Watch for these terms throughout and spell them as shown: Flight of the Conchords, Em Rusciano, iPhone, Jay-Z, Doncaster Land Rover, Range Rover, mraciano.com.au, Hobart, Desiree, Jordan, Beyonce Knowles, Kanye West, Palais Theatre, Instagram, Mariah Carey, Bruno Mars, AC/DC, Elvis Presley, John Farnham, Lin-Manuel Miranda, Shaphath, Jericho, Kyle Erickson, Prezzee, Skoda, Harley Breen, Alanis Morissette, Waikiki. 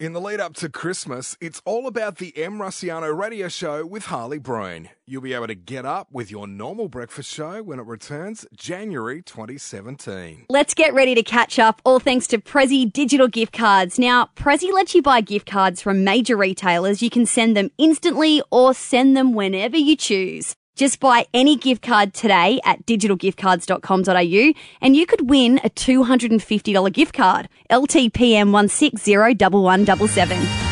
In the lead up to Christmas, it's all about the Em Rusciano radio show with Harley Breen. You'll be able to get up with your normal breakfast show when it returns January 2017. Let's get ready to catch up, all thanks to Prezzee digital gift cards. Now, Prezzee lets you buy gift cards from major retailers. You can send them instantly or send them whenever you choose. Just buy any gift card today at digitalgiftcards.com.au and you could win a $250 gift card. LTPM 16011177.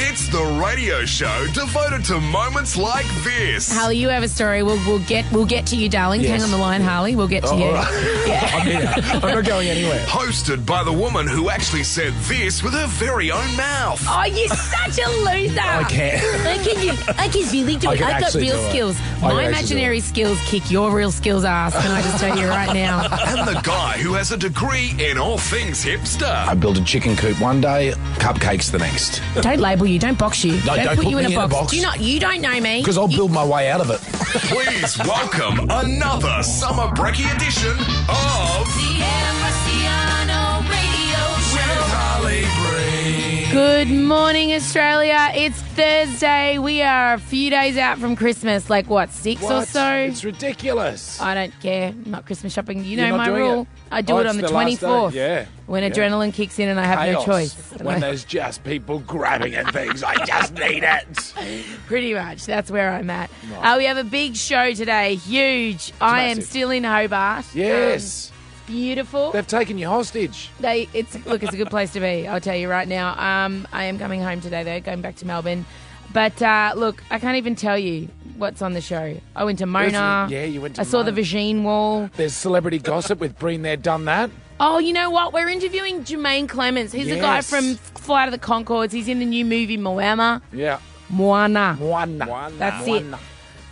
It's the radio show devoted to moments like this. Harley, you have a story. We'll get to you, darling. Yes. Hang on the line, Harley. We'll get to you. Right. Yeah. I'm here. I'm not going anywhere. Hosted by the woman who actually said this with her very own mouth. Oh, you're such a loser. I can't. I can really do it. I've got real skills. My imaginary skills kick your real skills ass, can I just tell you right now. And the guy who has a degree in all things hipster. I built a chicken coop one day, cupcakes the next. Don't label you. Don't box you. No, don't put you in a box. You don't know me. Because I'll build my way out of it. Please welcome another summer breaky edition of the Em Rusciano Radio Show with Harley Breen. Good morning, Australia. It's Thursday. We are a few days out from Christmas. Like what, six or so? It's ridiculous. I don't care. I'm not Christmas shopping. You know my rule. I do it on the 24th. Yeah. When adrenaline kicks in and I have no choice. When there's just people grabbing at things. I just need it. Pretty much. That's where I'm at. Right. We have a big show today. Huge. It's massive. I am still in Hobart. Yes. Beautiful. They've taken you hostage. It's a good place to be, I'll tell you right now. I am coming home today, though, going back to Melbourne. But, look, I can't even tell you what's on the show. I went to Mona. Yeah, you went to Mona. I saw the Vagine Wall. There's celebrity gossip with Breen there, done that. Oh, you know what? We're interviewing Jemaine Clement. He's a guy from Flight of the Conchords. He's in the new movie Moana. Yeah. Moana. That's it.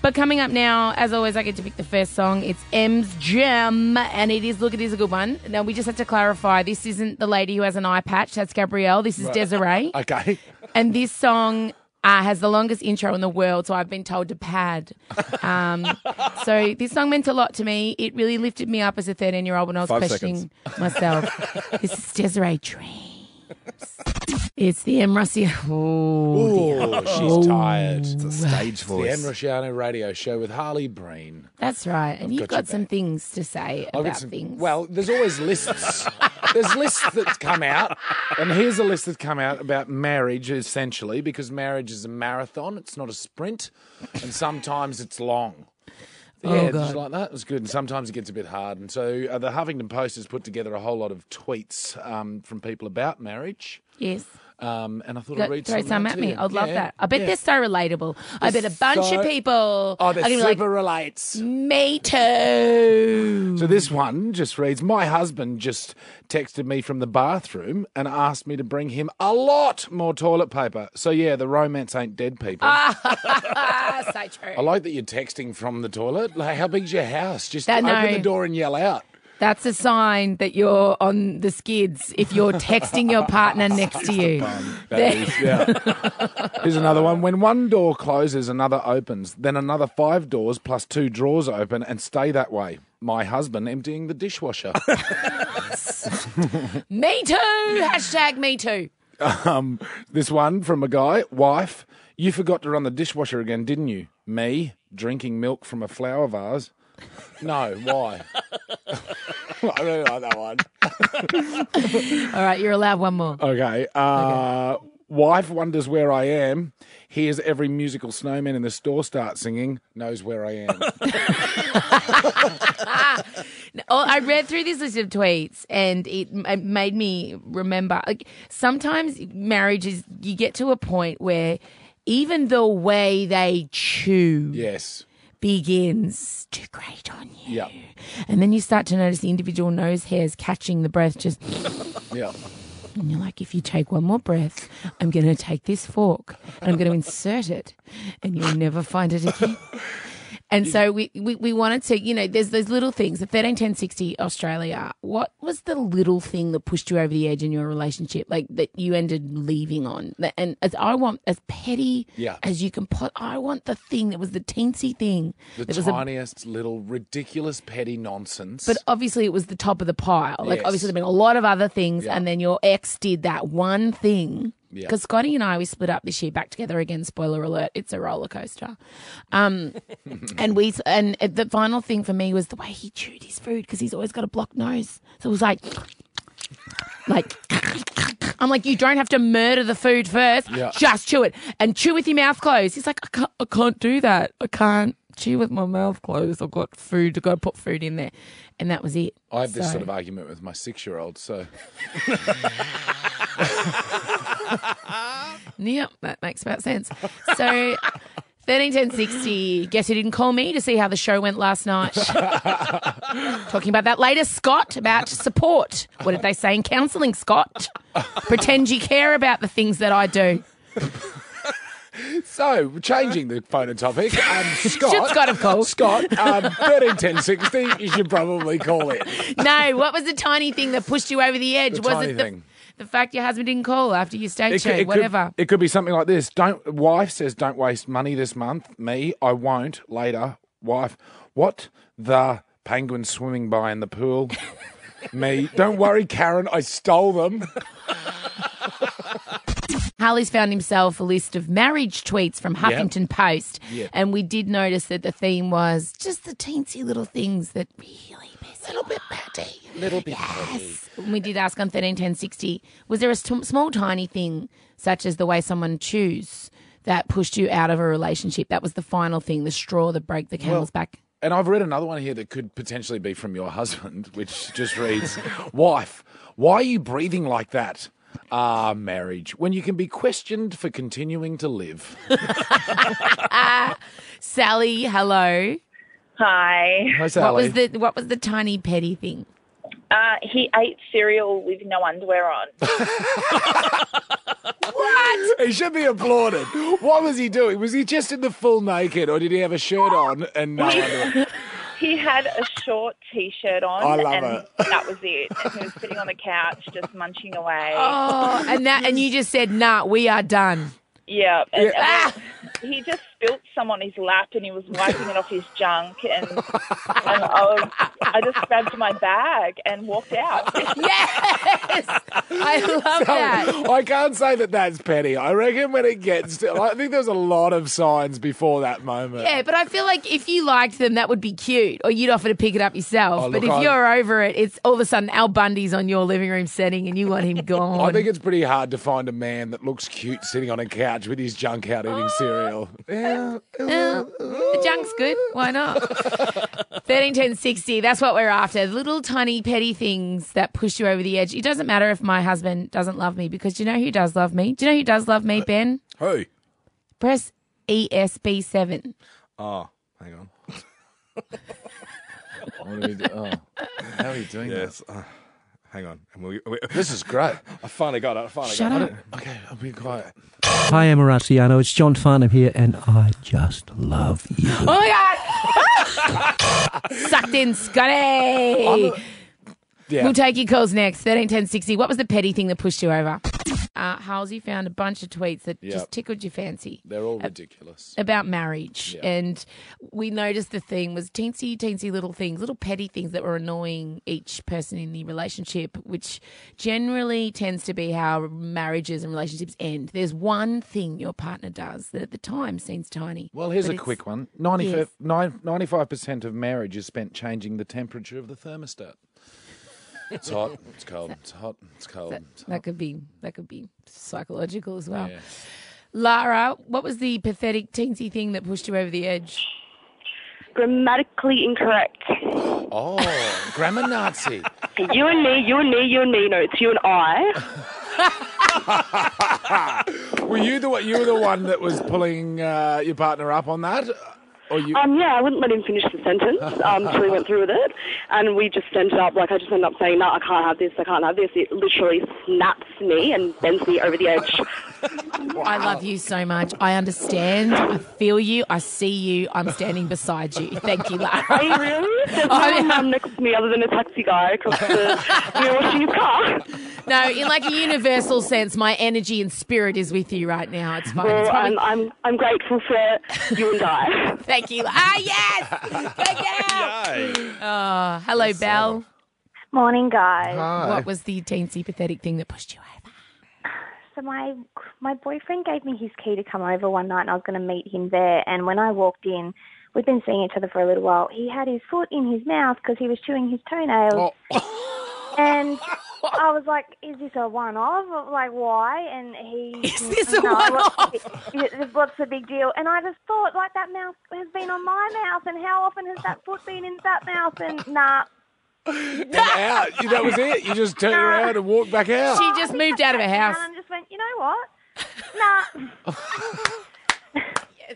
But coming up now, as always, I get to pick the first song. It's Em's Gem, and it is a good one. Now, we just have to clarify, this isn't the lady who has an eye patch. That's Gabrielle. This is Desiree. Okay. And this song... has the longest intro in the world, so I've been told to pad. So this song meant a lot to me. It really lifted me up as a 13-year-old when I was questioning myself. This is Desiree Dreams. It's the Em Rusciano. She's tired. It's a stage voice. It's the Em Rusciano radio show with Harley Breen. That's right. And you've got some things to say about things. Well, there's always lists. There's lists that come out, and here's a list that's come out about marriage, essentially, because marriage is a marathon. It's not a sprint, and sometimes it's long. Yeah, just like that. It was good, and sometimes it gets a bit hard. And so the Huffington Post has put together a whole lot of tweets from people about marriage. Yes. And I thought I'd read some at me. I'd love that. I bet they're so relatable. I bet a bunch of people. Oh, they're super relates. Me too. So this one just reads, my husband just texted me from the bathroom and asked me to bring him a lot more toilet paper. So yeah, the romance ain't dead, people. So true. I like that you're texting from the toilet. Like, how big's your house? Just open the door and yell out. That's a sign that you're on the skids if you're texting your partner next to you. Here's another one. When one door closes, another opens. Then another 5 doors plus 2 drawers open and stay that way. My husband emptying the dishwasher. Me too. Hashtag me too. This one from a guy. Wife, you forgot to run the dishwasher again, didn't you? Me, drinking milk from a flower vase. No, why? I really like that one. All right, you're allowed one more. Okay. Wife wonders where I am. Hears every musical snowman in the store start singing. Knows where I am. I read through this list of tweets and it made me remember. Like, sometimes marriage is, you get to a point where even the way they chew. Yes. Begins to grate on you. Yeah. And then you start to notice the individual nose hairs catching the breath just... yeah. And you're like, if you take one more breath, I'm going to take this fork and I'm going to insert it and you'll never find it again. And so we wanted to, you know, there's those little things. The 131060 Australia, what was the little thing that pushed you over the edge in your relationship, like that you ended leaving on? And as I want, as petty as you can pot, I want the thing that was the teensy thing. The tiniest little ridiculous petty nonsense. But obviously it was the top of the pile. Like obviously there have been a lot of other things and then your ex did that one thing. Yeah. Because Scotty and I, we split up this year, back together again. Spoiler alert, it's a roller coaster. And the final thing for me was the way he chewed his food, because he's always got a blocked nose. So it was like, I'm like, you don't have to murder the food first. Yeah. Just chew it and chew with your mouth closed. He's like, I can't do that. I can't chew with my mouth closed. I've got food. I've got to put food in there. And that was it. I have this sort of argument with my 6-year-old. So. Yep, that makes about sense. So 131060, guess who didn't call me to see how the show went last night? Talking about that later, Scott, about support. What did they say in counselling, Scott? Pretend you care about the things that I do. So, changing the phone and topic, Scott, 131060, you should probably call it. No, what was the tiny thing that pushed you over the edge? Was it the tiny thing? The fact your husband didn't call after you stayed tuned, whatever. It could be something like this. Wife says, don't waste money this month. Me, I won't. Later, wife, what? The penguin swimming by in the pool. Me, don't worry, Karen, I stole them. Harley's found himself a list of marriage tweets from Huffington Post. Yep. And we did notice that the theme was just the teensy little things that really miss a little bit petty. Yes. And we did ask on 131060, was there a small tiny thing such as the way someone chews that pushed you out of a relationship? That was the final thing, the straw that broke the camel's back. And I've read another one here that could potentially be from your husband, which just reads, wife, why are you breathing like that? Ah, marriage, when you can be questioned for continuing to live. Sally, hello. Hi. Hi, Sally. What was the tiny petty thing? He ate cereal with no underwear on. What? He should be applauded. What was he doing? Was he just in the full naked, or did he have a shirt on and no underwear? He had a short T-shirt on, that was it. And he was sitting on the couch just munching away. Oh, and you just said, nah, we are done. Yeah. He just spilt some on his lap and he was wiping it off his junk. And I just grabbed my bag and walked out. Yes! I love that. I can't say that that's petty. I reckon when it gets to... I think there's a lot of signs before that moment. Yeah, but I feel like if you liked them, that would be cute. Or you'd offer to pick it up yourself. Oh, look, but if you're over it, it's all of a sudden Al Bundy's on your living room setting and you want him gone. I think it's pretty hard to find a man that looks cute sitting on a couch with his junk out eating cereal. The junk's good. Why not? 131060, that's what we're after. Little tiny petty things that push you over the edge. It doesn't matter if my husband doesn't love me, because do you know who does love me? Do you know who does love me, Ben? Who? Press ESB7. Oh, hang on. What are we doing? Oh. How are you doing this? Hang on. This is great. I finally got it. Shut up. Okay, I'll be quiet. Hi, I'm Mraciano. It's John Farnham here, and I just love you. Oh, my God. Sucked in, Scotty. We'll take your calls next. 131060. What was the petty thing that pushed you over? Halsey found a bunch of tweets that just tickled your fancy. They're all ridiculous. About marriage. Yep. And we noticed the thing was teensy little things, little petty things that were annoying each person in the relationship, which generally tends to be how marriages and relationships end. There's one thing your partner does that at the time seems tiny. Well, here's a quick one. 95% of marriage is spent changing the temperature of the thermostat. It's hot, it's cold, it's hot, it's cold. That could be psychological as well. Yeah. Lara, what was the pathetic teensy thing that pushed you over the edge? Grammatically incorrect. Oh, grammar Nazi. You and me, no, it's you and I. Were you the one that was pulling your partner up on that? I wouldn't let him finish the sentence until he went through with it. And we just ended up saying, no, I can't have this, I can't have this. It literally snaps me and bends me over the edge. Wow. I love you so much. I understand. I feel you. I see you. I'm standing beside you. Thank you, Lara. Are you really? There's no one next to me other than a taxi guy across we're watching his car. No, in like a universal sense, my energy and spirit is with you right now. It's fine. Well, it's probably... I'm grateful for you and I. Thank you. Ah, yes! Good girl! Oh, hello, yes, Belle. Morning, guys. Hi. What was the teensy pathetic thing that pushed you over? So my boyfriend gave me his key to come over one night, and I was going to meet him there. And when I walked in, we'd been seeing each other for a little while. He had his foot in his mouth because he was chewing his toenails. Oh. And I was like, is this a one-off? Like, why? And he... Is this a one-off? What's the big deal? And I just thought, like, that mouth has been on my mouth, and how often has that foot been in that mouth? And nah. And out. That was it? You just turned around and walked back out? She just moved out of her house. And I just went, you know what? Nah.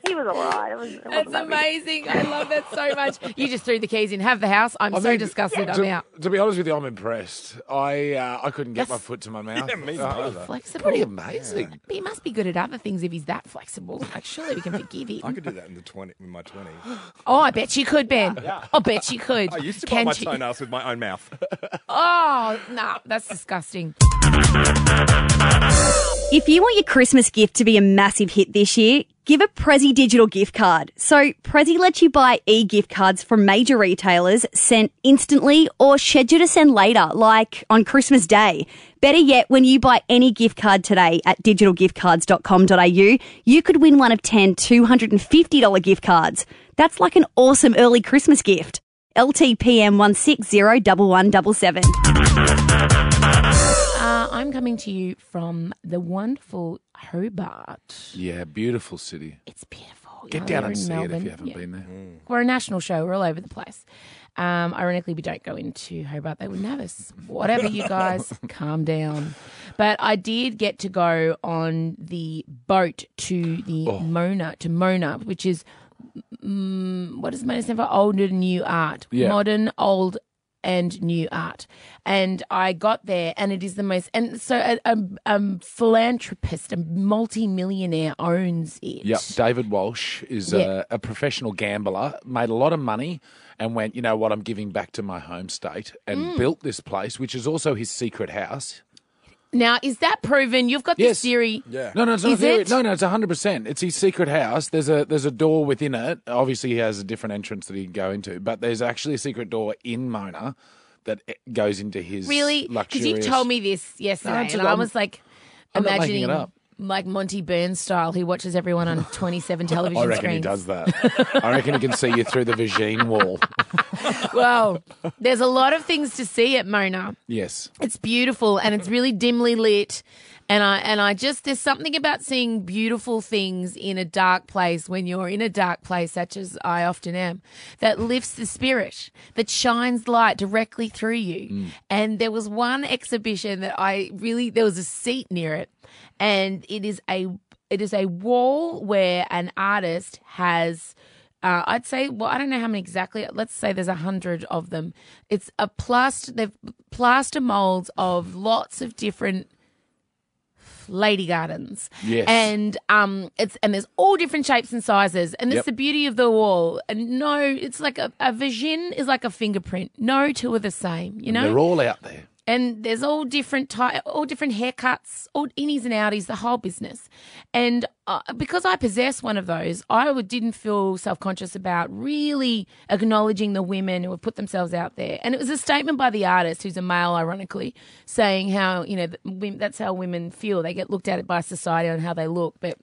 He was all right. That's amazing. I love that so much. You just threw the keys in. Have the house. I'm so disgusted. Yeah. I'm out. To be honest with you, I'm impressed. I couldn't get my foot to my mouth. Yeah, me flexible. Pretty amazing. Yeah. But he must be good at other things if he's that flexible. Like, surely we can forgive him. I could do that in my 20s. Oh, I bet you could, Ben. Yeah. I bet you could. I used to bite my toenails with my own mouth. Oh, no. That's disgusting. If you want your Christmas gift to be a massive hit this year, give a Prezzee digital gift card. So Prezzee lets you buy e-gift cards from major retailers sent instantly or scheduled to send later, like on Christmas Day. Better yet, when you buy any gift card today at digitalgiftcards.com.au, you could win one of 10 $250 gift cards. That's like an awesome early Christmas gift. LTPM 1601177. I'm coming to you from the wonderful Hobart. Yeah, beautiful city. It's beautiful. Get down and see it if you haven't been there. Mm. We're a national show. We're all over the place. Ironically, we don't go into Hobart. They would have us. Whatever, you guys, calm down. But I did get to go on the boat to the Mona, which is, what does Mona stand for? Old and New Art. Yeah. Modern, old and new art. And I got there, and it is the most... And so a philanthropist, a multi-millionaire owns it. Yep, David Walsh is a professional gambler, made a lot of money and went, you know what, I'm giving back to my home state, and built this place, which is also his secret house. Now, is that proven? You've got this theory. Yeah. No, it's not a theory. No, it's 100%. It's his secret house. There's a door within it. Obviously, he has a different entrance that he can go into, but there's actually a secret door in Mona that goes into his luxurious... Really? Because you told me this yesterday, and I was like, I'm imagining... Not making it up. Like Monty Burns style, he watches everyone on 27 television screens. I reckon he does that. I reckon he can see you through the Vagine wall. Well, there's a lot of things to see at Mona. Yes. It's beautiful, and it's really dimly lit. And I just, there's something about seeing beautiful things in a dark place when you're in a dark place, such as I often am, that lifts the spirit, that shines light directly through you. Mm. And there was one exhibition that there was a seat near it, and it is a wall where an artist has, I'd say, well, I don't know how many exactly, let's say there's 100 of them. It's they've plaster molds of lots of different lady gardens, yes, and there's all different shapes and sizes, and that's the beauty of the wall. And no, it's like a vagin is like a fingerprint. No two are the same, you know. And they're all out there, and there's all different all different haircuts, all innies and outies, the whole business. And because I possess one of those, I didn't feel self-conscious about really acknowledging the women who have put themselves out there. And it was a statement by the artist, who's a male, ironically, saying how, you know, that's how women feel. They get looked at by society on how they look, but,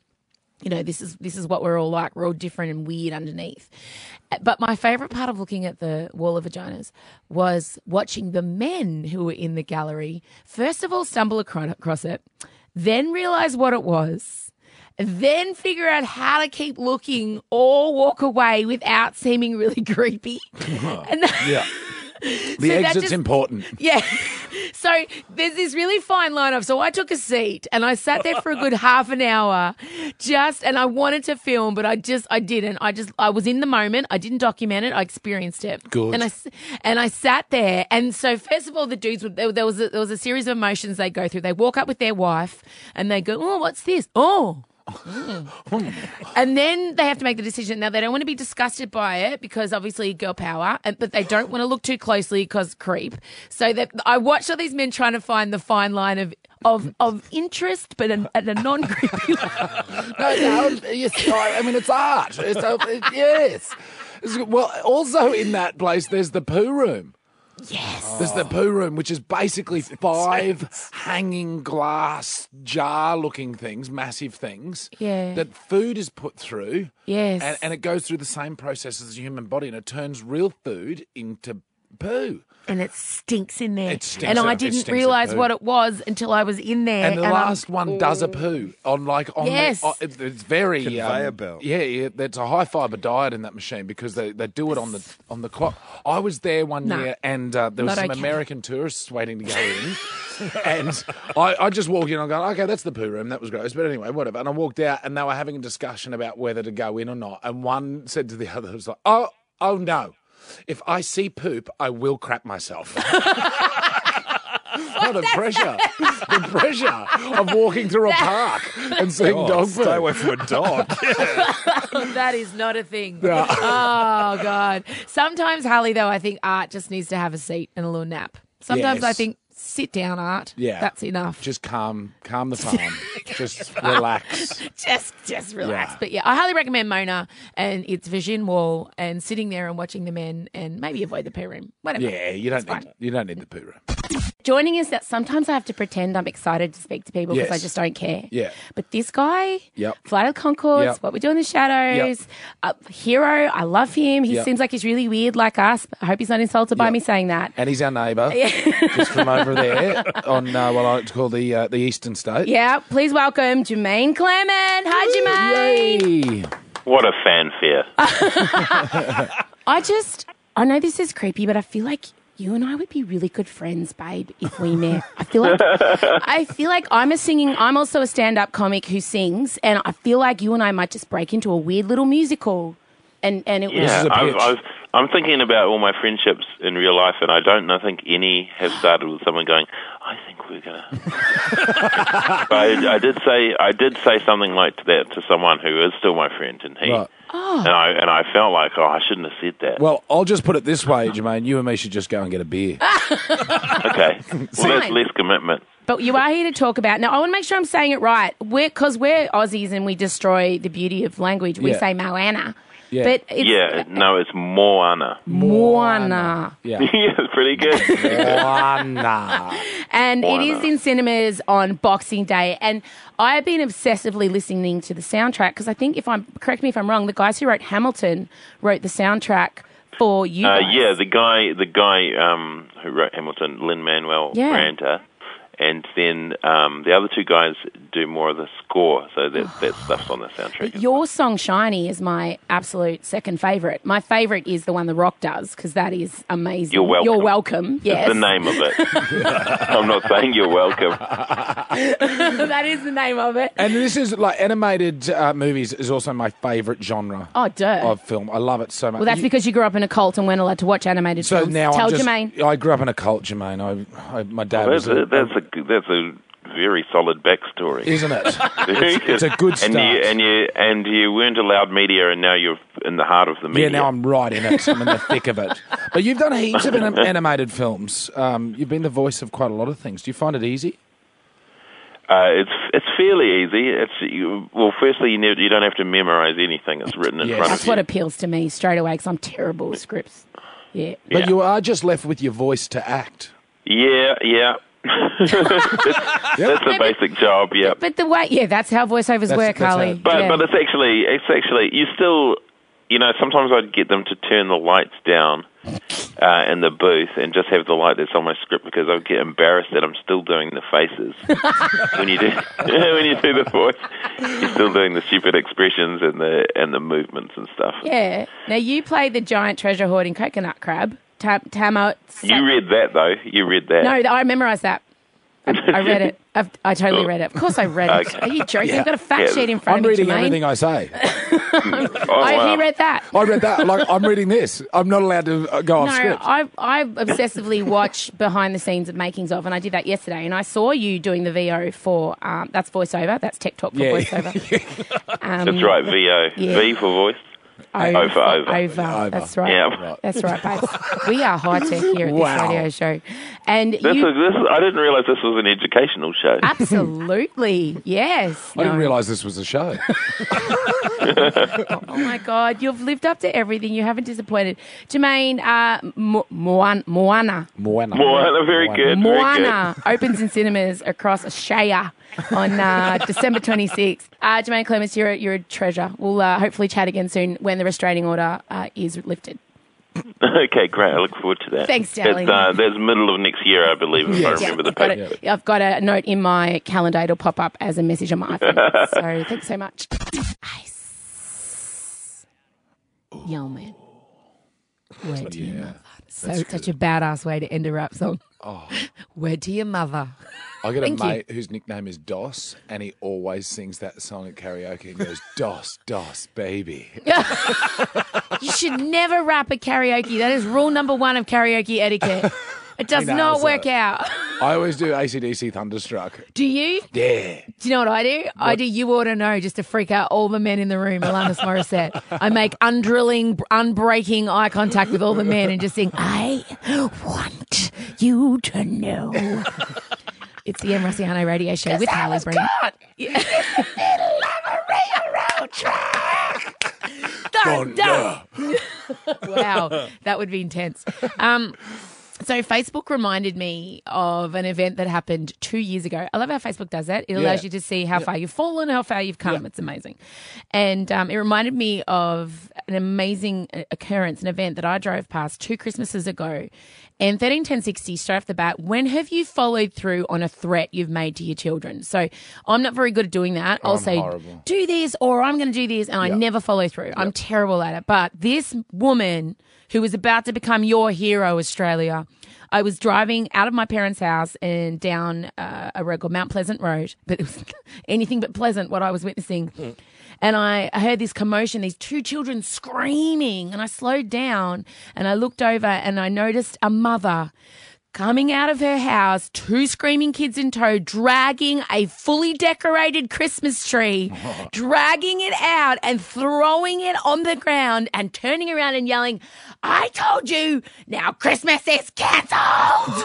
you know, this is what we're all like. We're all different and weird underneath. But my favourite part of looking at the wall of vaginas was watching the men who were in the gallery, first of all, stumble across it, then realise what it was, then figure out how to keep looking or walk away without seeming really creepy. The exit's important. Yeah. So there's this really fine line of, so I took a seat and I sat there for a good half an hour and I wanted to film, but I didn't. I was in the moment. I didn't document it. I experienced it. Good. And I sat there. And so first of all, the dudes, there was a series of emotions they go through. They walk up with their wife and they go, oh, what's this? Oh. And then they have to make the decision. Now, they don't want to be disgusted by it because obviously girl power, but they don't want to look too closely because creep. So that I watched all these men trying to find the fine line of interest, but at a non-creepy level. No, yes, I mean, it's art. It's, yes. Well, also in that place, there's the poo room. Yes. Oh. There's the poo room, which is basically five hanging glass jar-looking things, massive things, yeah, that food is put through. Yes. And it goes through the same process as the human body, and it turns real food into poo. And it stinks in there. It stinks. And I didn't realise what it was until I was in there. And the last one does a poo on yes. It's very conveyor belt. Yeah, it's a high fibre diet in that machine because they do it on the clock. I was there one year and there was some American tourists waiting to go in, and I just walked in. I'm going, okay, that's the poo room. That was gross, but anyway, whatever. And I walked out, and they were having a discussion about whether to go in or not. And one said to the other, "Was like, oh no. If I see poop, I will crap myself." What a pressure. The pressure of walking through a park and seeing dog poop. Stay away from a dog. Yeah. That is not a thing. No. Oh, God. Sometimes, Harley, though, I think art just needs to have a seat and a little nap. Sometimes I think, sit down, art. Yeah. That's enough. Just calm the farm. Just relax. Just relax. Yeah. But yeah, I highly recommend Mona and its vision wall and sitting there and watching the men and maybe avoid the poo room. Whatever. Yeah, you don't need the poo room. Joining is that sometimes I have to pretend I'm excited to speak to people because I just don't care. Yeah. But this guy, Flight of the Conchords, What We Do in the Shadows, Hero, I love him. He seems like he's really weird like us. But I hope he's not insulted by me saying that. And he's our neighbour. Yeah. Just from over there on what I like to call the Eastern State. Yeah. Please welcome Jemaine Clement. Hi, Jemaine. Yay. What a fanfare. I know this is creepy, but I feel like you and I would be really good friends, babe, if we met. I feel like I'm also a stand-up comic who sings, and I feel like you and I might just break into a weird little musical. And it was a pitch. I'm thinking about all my friendships in real life, and I think any have started with someone going, "I think we're gonna." I did say something like that to someone who is still my friend, and he. Right. Oh. And I felt like, I shouldn't have said that. Well, I'll just put it this way, Jemaine. You and me should just go and get a beer. Okay. Well, that's less commitment. But you are here to talk about... Now, I want to make sure I'm saying it right. Because we're Aussies and we destroy the beauty of language. We say Moana. Yeah. But it's Moana. Moana. Yeah, it's pretty good. Moana. And it is in cinemas on Boxing Day. And I've been obsessively listening to the soundtrack because I think, correct me if I'm wrong, the guys who wrote Hamilton wrote the soundtrack for you guys. Yeah, the guy who wrote Hamilton, Lin-Manuel Miranda. And then the other two guys do more of the score, so that stuff's on the soundtrack. Your song, Shiny, is my absolute second favourite. My favourite is the one The Rock does, because that is amazing. You're welcome. Yes. It's the name of it. I'm not saying you're welcome. That is the name of it. And this is, animated movies is also my favourite genre of film. I love it so much. Well, that's because you grew up in a cult and weren't allowed to watch animated films. So now Jemaine. I grew up in a cult, Jemaine. My dad was... That's a very solid backstory, isn't it? It's a good start. And you weren't allowed media, and now you're in the heart of the media. Yeah, now I'm right in it. I'm in the thick of it. But you've done heaps of animated films. You've been the voice of quite a lot of things. Do you find it easy? It's fairly easy. Firstly, you don't have to memorise anything. It's written in front of you. That's what appeals to me straight away because I'm terrible with scripts. Yeah, but you are just left with your voice to act. Yeah. That's the basic job, yeah. But the way, that's how voiceovers work, Harley. But it's actually you still, sometimes I'd get them to turn the lights down in the booth and just have the light that's on my script because I'd get embarrassed that I'm still doing the faces. when you do the voice, you're still doing the stupid expressions and the movements and stuff. Yeah. Now you play the giant treasure hoarding coconut crab. You read that, though. No, I memorised that. I read it. I totally read it. Of course I read it. Okay. Are you joking? Yeah. I've got a fact sheet in front of me, I'm reading everything I say. He read that. I read that. I'm reading this. I'm not allowed to go off script. I obsessively watch behind the scenes of makings of, and I did that yesterday, and I saw you doing the VO for, that's voiceover. That's tech talk for voiceover. That's right, VO. Yeah. V for voice. Over. That's right. Yeah. That's right, babes. We are high tech here at this radio show. And I didn't realise this was an educational show. Absolutely. Yes. I didn't realise this was a show. Oh, my God. You've lived up to everything. You haven't disappointed. Jemaine, Moana. Very good. Moana opens in cinemas across Australia on December 26th. Jemaine Clement, you're a treasure. We'll hopefully chat again soon when the restraining order is lifted. Okay, great. I look forward to that. Thanks, darling. That's middle of next year, I believe, if I remember the paper. I've got a note in my calendar. It'll pop up as a message on my iPhone. So thanks so much. Ice. Yeoman. Word to your mother. Such a badass way to end a rap song. Oh. Word to your mother. I got a mate whose nickname is Dos, and he always sings that song at karaoke and goes, Dos, Dos, baby. You should never rap at karaoke. That is rule number one of karaoke etiquette. It does not work out. I always do AC/DC Thunderstruck. Do you? Yeah. Do you know what I do? What? I do You Ought to Know just to freak out all the men in the room, Alanis Morissette. I make unbreaking eye contact with all the men and just sing, I want you to know. It's the Em Rusciano Radio Show with Harley Breen. Yeah. In the middle of a railroad track. Thunder. Wow, that would be intense. So Facebook reminded me of an event that happened 2 years ago. I love how Facebook does that. It allows you to see how far you've fallen, how far you've come. Yep. It's amazing. And it reminded me of an amazing occurrence, an event that I drove past 2 Christmases ago. And 131060, straight off the bat, when have you followed through on a threat you've made to your children? So I'm not very good at doing that. I'll say, horrible. Do this or I'm going to do this, and I never follow through. I'm terrible at it. But this woman who was about to become your hero, Australia, I was driving out of my parents' house and down a road called Mount Pleasant Road, but it was anything but pleasant, what I was witnessing. And I heard this commotion, these 2 children screaming, and I slowed down and I looked over and I noticed a mother coming out of her house, 2 screaming kids in tow, dragging a fully decorated Christmas tree, dragging it out and throwing it on the ground and turning around and yelling, I told you, now Christmas is cancelled.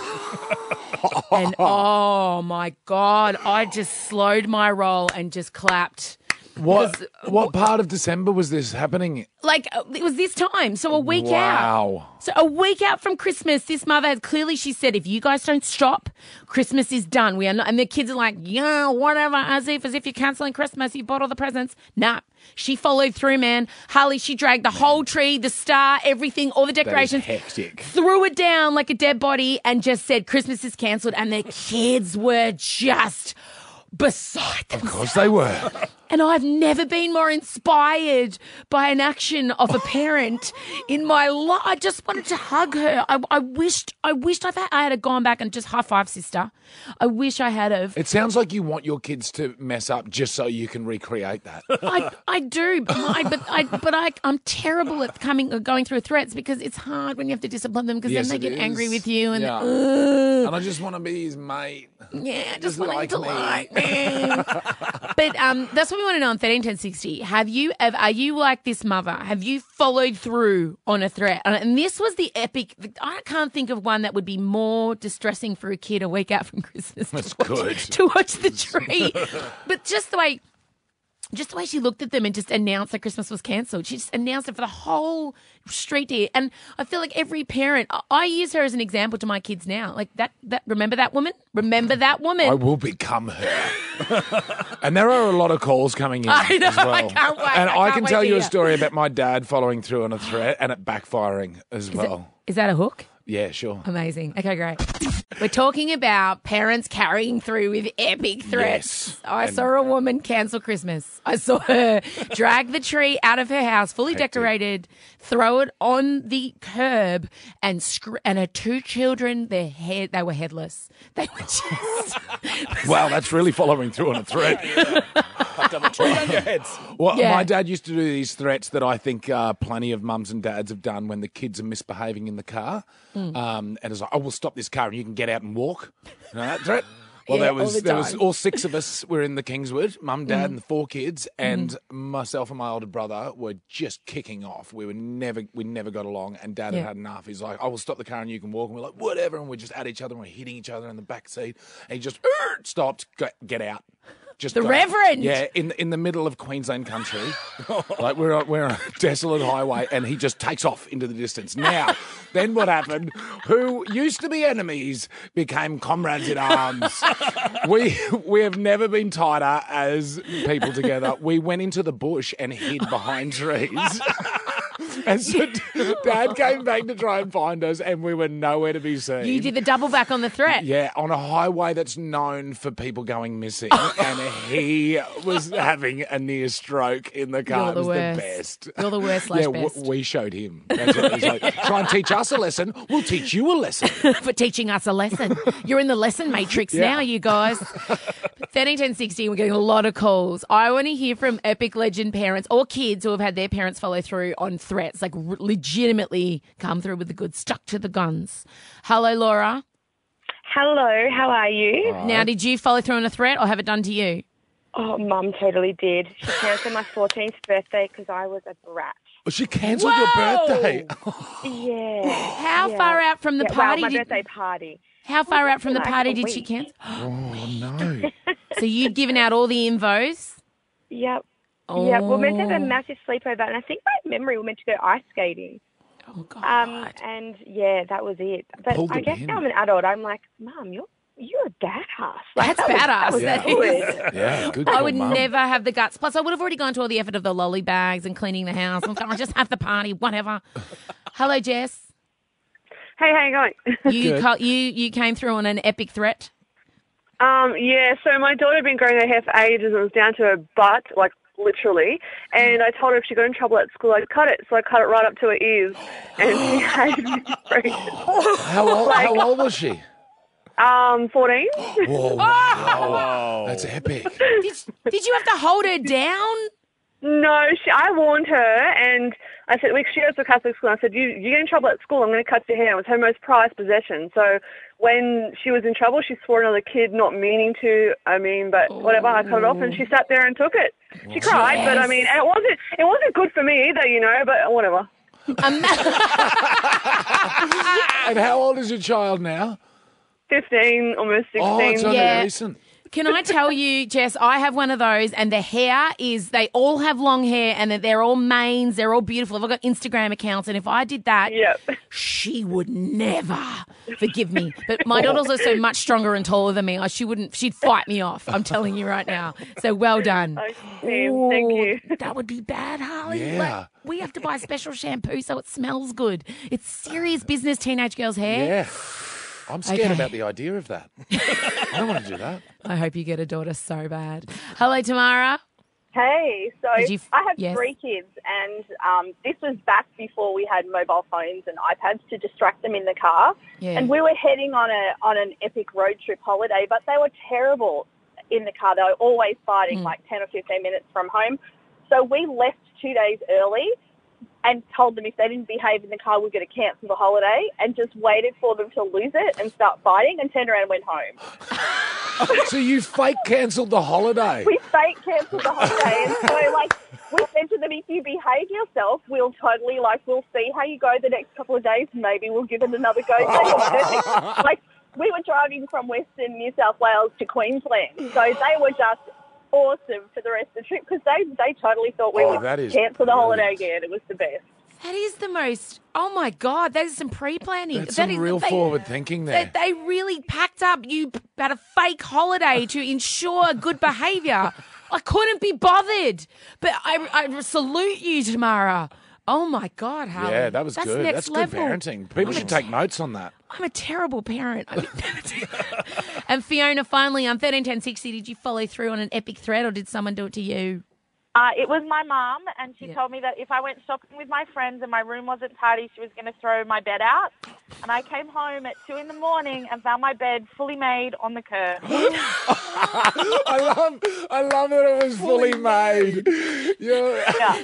And oh my God, I just slowed my roll and just clapped. What part of December was this happening? Like, it was this time, so a week out. Wow. So a week out from Christmas, this mother had clearly, she said, if you guys don't stop, Christmas is done. We are not, and the kids are like, yeah, whatever, as if you're cancelling Christmas, you bought all the presents. Nah. She followed through, man. Harley, she dragged the whole tree, the star, everything, all the decorations. That is hectic. Threw it down like a dead body and just said, Christmas is cancelled, and the kids were just beside themselves. Of course they were. And I've never been more inspired by an action of a parent in my life. I just wanted to hug her. I wished I had gone back and just high five, sister. I wish I had have. It sounds like you want your kids to mess up just so you can recreate that. I do, but I'm terrible at going through threats because it's hard when you have to discipline them because then they get angry with you and and I just want to be his mate. Yeah, I just want him to like me. But that's what we want to know on 131060. Are you like this mother? Have you followed through on a threat? And this was the epic. I can't think of one that would be more distressing for a kid a week out from Christmas to watch the tree. But just the way she looked at them and just announced that Christmas was cancelled. She just announced it for the whole street here. And I feel like every parent, I use her as an example to my kids now. Like that remember that woman? Remember that woman. I will become her. And there are a lot of calls coming in. I know, as well. I can't wait. And I can tell you a story about my dad following through on a threat and it backfiring as well. Is that a hook? Yeah, sure. Amazing. Okay, great. We're talking about parents carrying through with epic threats. Yes, I saw a woman cancel Christmas. I saw her drag the tree out of her house, fully decorated, throw it on the curb, and her 2 children, they were headless. They were just... Wow, that's really following through on a threat. Double tree on your heads. Well, my dad used to do these threats that I think plenty of mums and dads have done when the kids are misbehaving in the car. And it's like, I will stop this car and you can get out and walk. You know that threat? Well, yeah, there was all six of us were in the Kingswood, mum, dad, and the four kids, and myself and my older brother were just kicking off. We never got along, and dad had enough. He's like, I will stop the car and you can walk, and we're like, whatever, and we're just at each other and we're hitting each other in the back seat, and he just stopped, get out. Just the Reverend. Yeah, in the middle of Queensland country. Like we're on a desolate highway and he just takes off into the distance. Now, then what happened? Who used to be enemies became comrades in arms. We have never been tighter as people together. We went into the bush and hid behind trees. And so Dad came back to try and find us, and we were nowhere to be seen. You did the double back on the threat. Yeah, on a highway that's known for people going missing. And he was having a near stroke in the car. You're the worst. The best. You're the worst / best. We showed him. That's what he's like. Try and teach us a lesson. We'll teach you a lesson. For teaching us a lesson. You're in the lesson matrix now, you guys. 131060, we're getting a lot of calls. I want to hear from epic legend parents or kids who have had their parents follow through on threats, like legitimately come through with the goods, stuck to the guns. Hello, Laura. Hello, how are you? Right. Now, did you follow through on a threat or have it done to you? Oh, Mum totally did. She cancelled my 14th birthday because I was a brat. Oh, she cancelled your birthday? Yeah. How far out from the party? Well, my birthday party. How far out from the party did she cancel? Oh, no. So you'd given out all the invos? Yep. Oh. Yeah, we were meant to have a massive sleepover, and I think by memory we were meant to go ice skating. Oh, God. And, yeah, that was it. But I guess now I'm an adult, I'm like, Mum, you're a badass. Like, That's badass. Yeah, good call, I would never have the guts. Plus, I would have already gone to all the effort of the lolly bags and cleaning the house. I'll just have the party, whatever. Hello, Jess. Hey, how you going? You came through on an epic threat? Yeah, so my daughter had been growing her hair for ages and it was down to her butt, like literally, and I told her if she got in trouble at school I'd cut it, so I cut it right up to her ears and she hated me. How old was she? 14. Whoa, wow. That's epic. Did you have to hold her down? No, I warned her, and I said, she goes to a Catholic school, and I said, you get in trouble at school, I'm going to cut your hair. It was her most prized possession. So when she was in trouble, she swore another kid, not meaning to, but whatever, I cut it off, and she sat there and took it. She cried, but and it wasn't good for me either, but whatever. And how old is your child now? 15, almost 16. Oh, it's only recent. Can I tell you, Jess, I have one of those, and the hair is, they all have long hair and they're all manes, they're all beautiful. I've got Instagram accounts, and if I did that, she would never forgive me. But my daughter's also much stronger and taller than me. She'd fight me off, I'm telling you right now. So well done. Okay, thank you. That would be bad, Harley. Yeah. Like, we have to buy special shampoo so it smells good. It's serious business, teenage girls' hair. Yeah. I'm scared about the idea of that. I don't want to do that. I hope you get a daughter so bad. Hello, Tamara. Hey. So I have three kids, and this was back before we had mobile phones and iPads to distract them in the car. Yeah. And we were heading on an epic road trip holiday, but they were terrible in the car. They were always fighting 10 or 15 minutes from home. So we left 2 days early and told them if they didn't behave in the car, we were going to cancel the holiday, and just waited for them to lose it and start fighting, and turned around and went home. So you fake cancelled the holiday? We fake cancelled the holiday. And so, we said to them, if you behave yourself, we'll totally, we'll see how you go the next couple of days. Maybe we'll give it another go. We were driving from Western New South Wales to Queensland. So they were just awesome for the rest of the trip, because they totally thought we would cancel the holiday again. It was the best. That is the most, oh my God, that is some pre-planning. That's some real forward thinking there. They really packed up. You had a fake holiday to ensure good behaviour. I couldn't be bothered. But I salute you, Tamara. Oh my God, Harley. Yeah, that was good. That's good parenting. People should take notes on that. I'm a terrible parent. And Fiona, finally, on 131060, did you follow through on an epic threat, or did someone do it to you? It was my mum, and she told me that if I went shopping with my friends and my room wasn't tidy, she was going to throw my bed out. and I came home at 2 a.m. and found my bed fully made on the curb. I love that it was fully made. Yeah.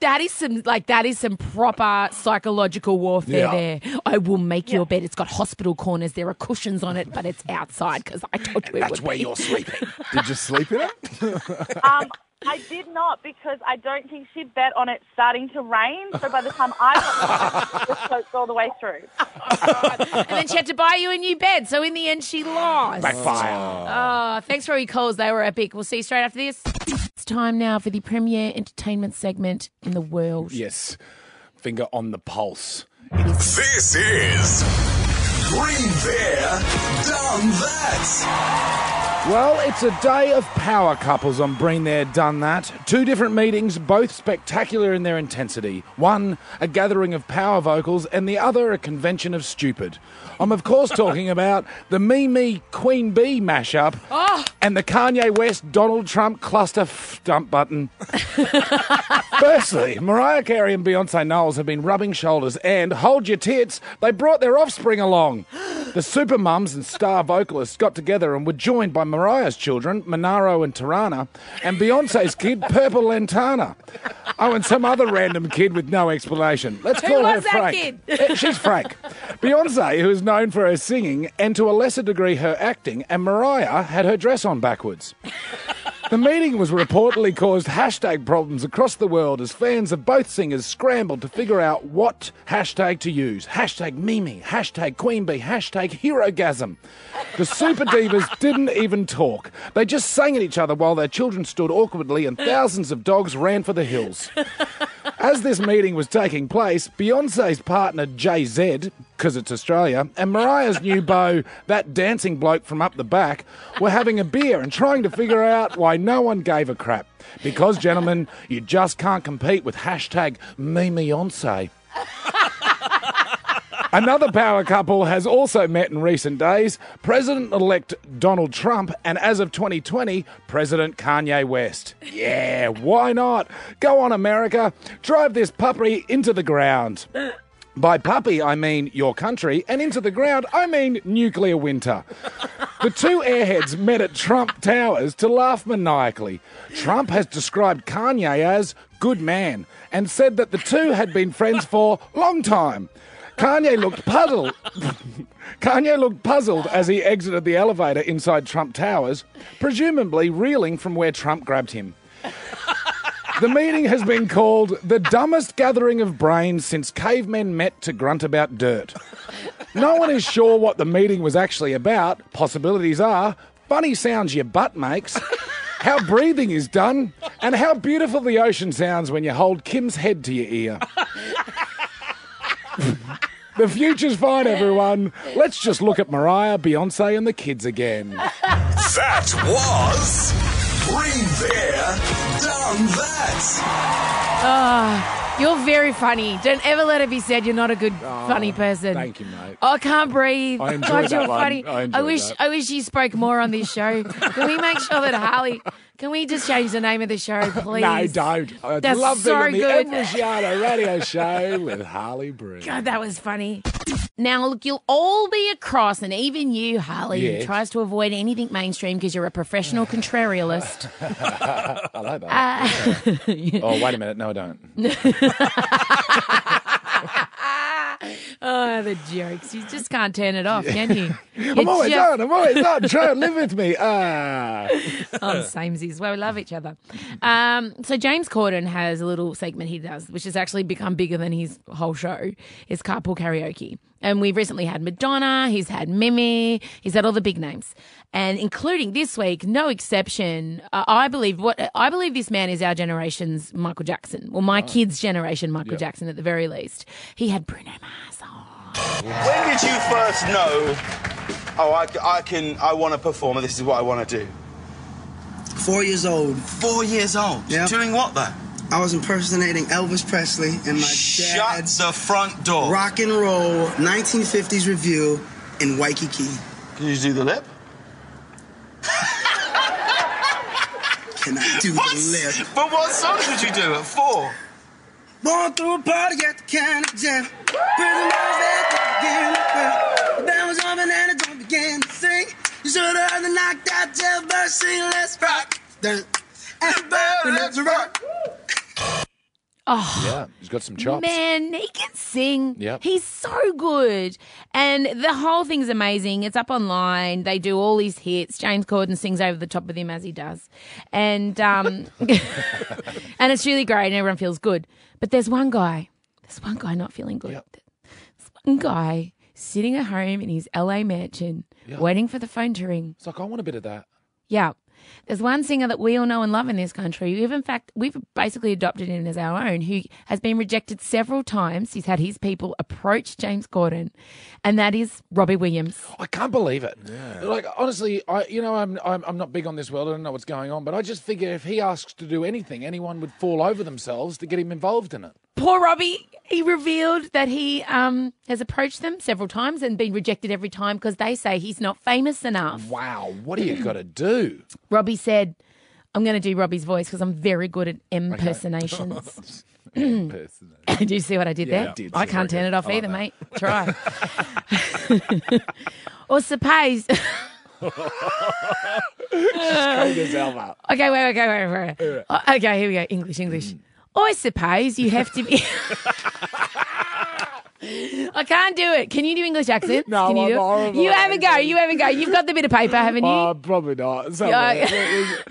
That is some proper psychological warfare there. I will make your bed. It's got hospital corners. There are cushions on it, but it's outside because I told you that's where you're sleeping. Did you sleep in it? I did not, because I don't think she bet on it starting to rain. So by the time I got the bed, it soaked all the way through. Oh, and then she had to buy you a new bed. So in the end, she lost. Backfire. Oh, thanks for all your calls. They were epic. We'll see you straight after this. It's time now for the premier entertainment segment in the world. Yes. Finger on the pulse. This is Green Bear Done That. Well, it's a day of power couples on Been There, Done That. Two different meetings, both spectacular in their intensity. One, a gathering of power vocals, and the other, a convention of stupid. I'm, of course, talking about the Me Queen Bee mashup and the Kanye West Donald Trump cluster dump button. Firstly, Mariah Carey and Beyonce Knowles have been rubbing shoulders and, hold your tits, they brought their offspring along. The super mums and star vocalists got together and were joined by Mariah's children, Monaro and Tirana, and Beyonce's kid, Purple Lantana. Oh, and some other random kid with no explanation. Let's call her Frank. That kid? She's Frank. Beyonce, who is known for her singing and to a lesser degree her acting, and Mariah had her dress on backwards. The meeting was reportedly caused hashtag problems across the world as fans of both singers scrambled to figure out what hashtag to use. Hashtag Mimi, hashtag Queen Bee, hashtag Herogasm. The super divas didn't even talk. They just sang at each other while their children stood awkwardly and thousands of dogs ran for the hills. As this meeting was taking place, Beyonce's partner Jay-Z, because it's Australia, and Mariah's new beau, that dancing bloke from up the back, were having a beer and trying to figure out why no one gave a crap. Because, gentlemen, you just can't compete with hashtag MeMeonce. Another power couple has also met in recent days, President-elect Donald Trump and, as of 2020, President Kanye West. Yeah, why not? Go on, America. Drive this puppy into the ground. By puppy, I mean your country, and into the ground, I mean nuclear winter. The two airheads met at Trump Towers to laugh maniacally. Trump has described Kanye as good man and said that the two had been friends for a long time. Kanye looked puzzled as he exited the elevator inside Trump Towers, presumably reeling from where Trump grabbed him. The meeting has been called the dumbest gathering of brains since cavemen met to grunt about dirt. No one is sure what the meeting was actually about. Possibilities are funny sounds your butt makes, how breathing is done, and how beautiful the ocean sounds when you hold Kim's head to your ear. The future's fine, everyone. Let's just look at Mariah, Beyonce, and the kids again. That was Been There, Done That. You're very funny. Don't ever let it be said you're not a good funny person. Thank you, mate. I can't breathe. I enjoy God, you're funny. I wish you spoke more on this show. Can we make sure that Harley? Can we just change the name of the show, please? No, don't. I'd love so being on the Em Rusciano radio show with Harley Breen. God, that was funny. Now, look, you'll all be across, and even you, Harley, who tries to avoid anything mainstream because you're a professional contrarialist. I like that. Oh, wait a minute. No, I don't. Oh, the jokes. You just can't turn it off, can you? I'm always on. Try and live with me. Samesies. Well, we love each other. So James Corden has a little segment he does, which has actually become bigger than his whole show, is carpool karaoke. And we've recently had Madonna, he's had Mimi, he's had all the big names. And including this week, no exception, I believe this man is our generation's Michael Jackson, or my kids' generation Michael Jackson at the very least. He had Bruno Mars on. When did you first know, I want to perform and this is what I want to do? 4 years old. 4 years old? Yep. Doing what though? I was impersonating Elvis Presley in my dad's Shut the front door. Rock and roll 1950s review in Waikiki. Can you do the lip? Can I do the lip? But what song did you do at 4? Born through a party at the can of jam. Prison life at the again. Well, the bell was on and it don't begin to sing. You should have heard the knocked out jailbird sing. Let's rock. Let's rock. Oh, yeah, he's got some chops. Man, he can sing. Yep. He's so good. And the whole thing's amazing. It's up online. They do all these hits. James Corden sings over the top of him as he does. And and it's really great and everyone feels good. But there's one guy. There's one guy not feeling good. Yep. There's one guy sitting at home in his LA mansion waiting for the phone to ring. It's like, I want a bit of that. Yeah. There's one singer that we all know and love in this country, who in fact we've basically adopted him as our own, who has been rejected several times. He's had his people approach James Corden, and that is Robbie Williams. I can't believe it. Yeah. Like, honestly, I'm not big on this world. I don't know what's going on, but I just figure if he asks to do anything, anyone would fall over themselves to get him involved in it. Poor Robbie. He revealed that he has approached them several times and been rejected every time because they say he's not famous enough. Wow. What do you got to do? Robbie said, I'm going to do Robbie's voice because I'm very good at impersonations. Okay. Did you see what I did there? I can't turn it off either, mate. Try. Or suppose... Okay, wait. Okay, here we go. English. I suppose you have to be... I can't do it. Can you do English accents? No, can you I'm horrible. You have a go. You've got the bit of paper, haven't you? Probably not. I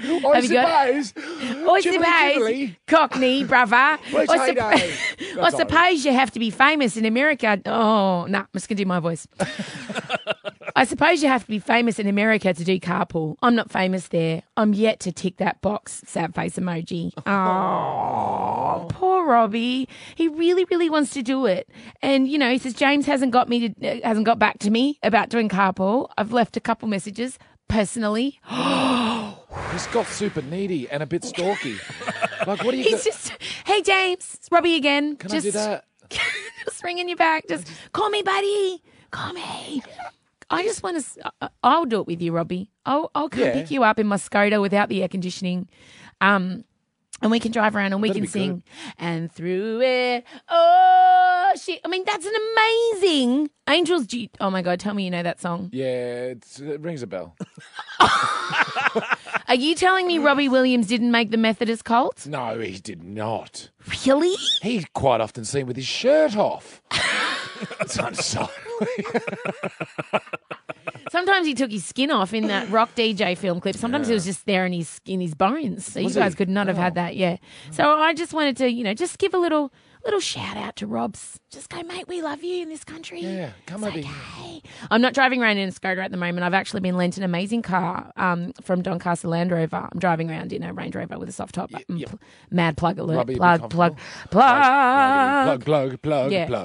suppose. Cockney, brother. I suppose you have to be famous in America. Oh, no, I'm just going to do my voice. I suppose you have to be famous in America to do carpool. I'm not famous there. I'm yet to tick that box. Sad face emoji. Oh, poor Robbie. He really, really wants to do it. And, you know, he says, James hasn't got back to me about doing carpool. I've left a couple messages personally. He's got super needy and a bit stalky. Like, what are you... He's just, hey, James, it's Robbie again. Can I do that? Just ringing you back. Just call me, buddy. Call me. I just want to... I'll do it with you, Robbie. I'll come pick you up in my Skoda without the air conditioning. And we can drive around and we can sing. Good. And through it, oh, shit. I mean, that's an amazing Angels. Oh, my God, tell me you know that song. Yeah, it rings a bell. Are you telling me Robbie Williams didn't make the Methodist cult? No, he did not. Really? He's quite often seen with his shirt off. Sometimes he took his skin off in that rock DJ film clip. Sometimes it was just there in his bones. So was you guys could not have had that, yeah. So I just wanted to, you know, just give a little shout out to Robs. Just go, mate, we love you in this country. Yeah, come over here. I'm not driving around in a Skoda at the moment. I've actually been lent an amazing car from Doncaster Land Rover. I'm driving around in a Range Rover with a soft top. Yep. Mad plug alert. Robbie plug.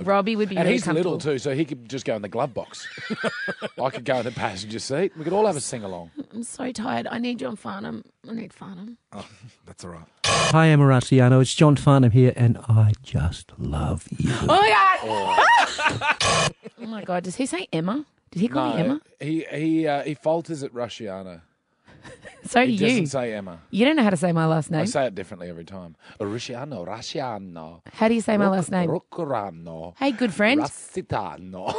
Robbie would be really comfortable. And he's little too, so he could just go in the glove box. I could go in the passenger seat. We could all have a sing-along. I'm so tired. I need John Farnham. Oh, that's all right. Hi, I'm Mraciano. It's John Farnham here, and I just love you. Oh, my God. Oh, my God. Does he say Emma? Did he call me Emma? He falters at Rusciano. So do you. He doesn't say Emma. You don't know how to say my last name. I say it differently every time. Rusciano. How do you say my last name? Rucurano. Hey, good friend. Rassitano.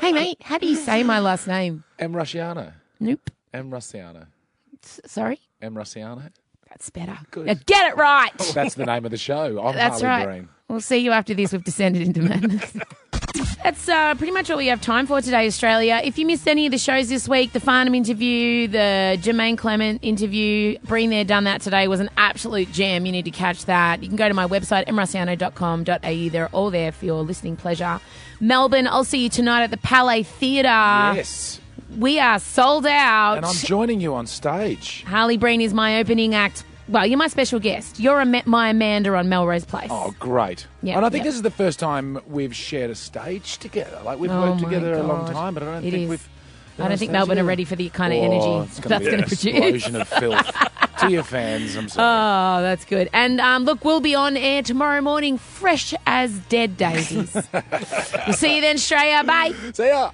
Hey, mate, how do you say my last name? Em Rusciano. Nope. Em Rusciano. Sorry? Em Rusciano. That's better. Good. Now get it right. Oh, that's the name of the show. I'm Harley Breen. We'll see you after this. We've descended into madness. That's pretty much all we have time for today, Australia. If you missed any of the shows this week, the Farnham interview, the Jemaine Clement interview, Breen There, Done That today was an absolute gem. You need to catch that. You can go to my website, mraciano.com.au. They're all there for your listening pleasure. Melbourne, I'll see you tonight at the Palais Theatre. Yes. We are sold out. And I'm joining you on stage. Harley Breen is my opening act. Well, you're my special guest. You're my Amanda on Melrose Place. Oh, great. Yep, and I think this is the first time we've shared a stage together. Like, we've worked together a long time, but I don't think Melbourne are ready for the kind of energy that's going to produce. Explosion of filth. To your fans, I'm sorry. Oh, that's good. And look, we'll be on air tomorrow morning, fresh as dead daisies. We'll see you then, Australia. Bye. See ya.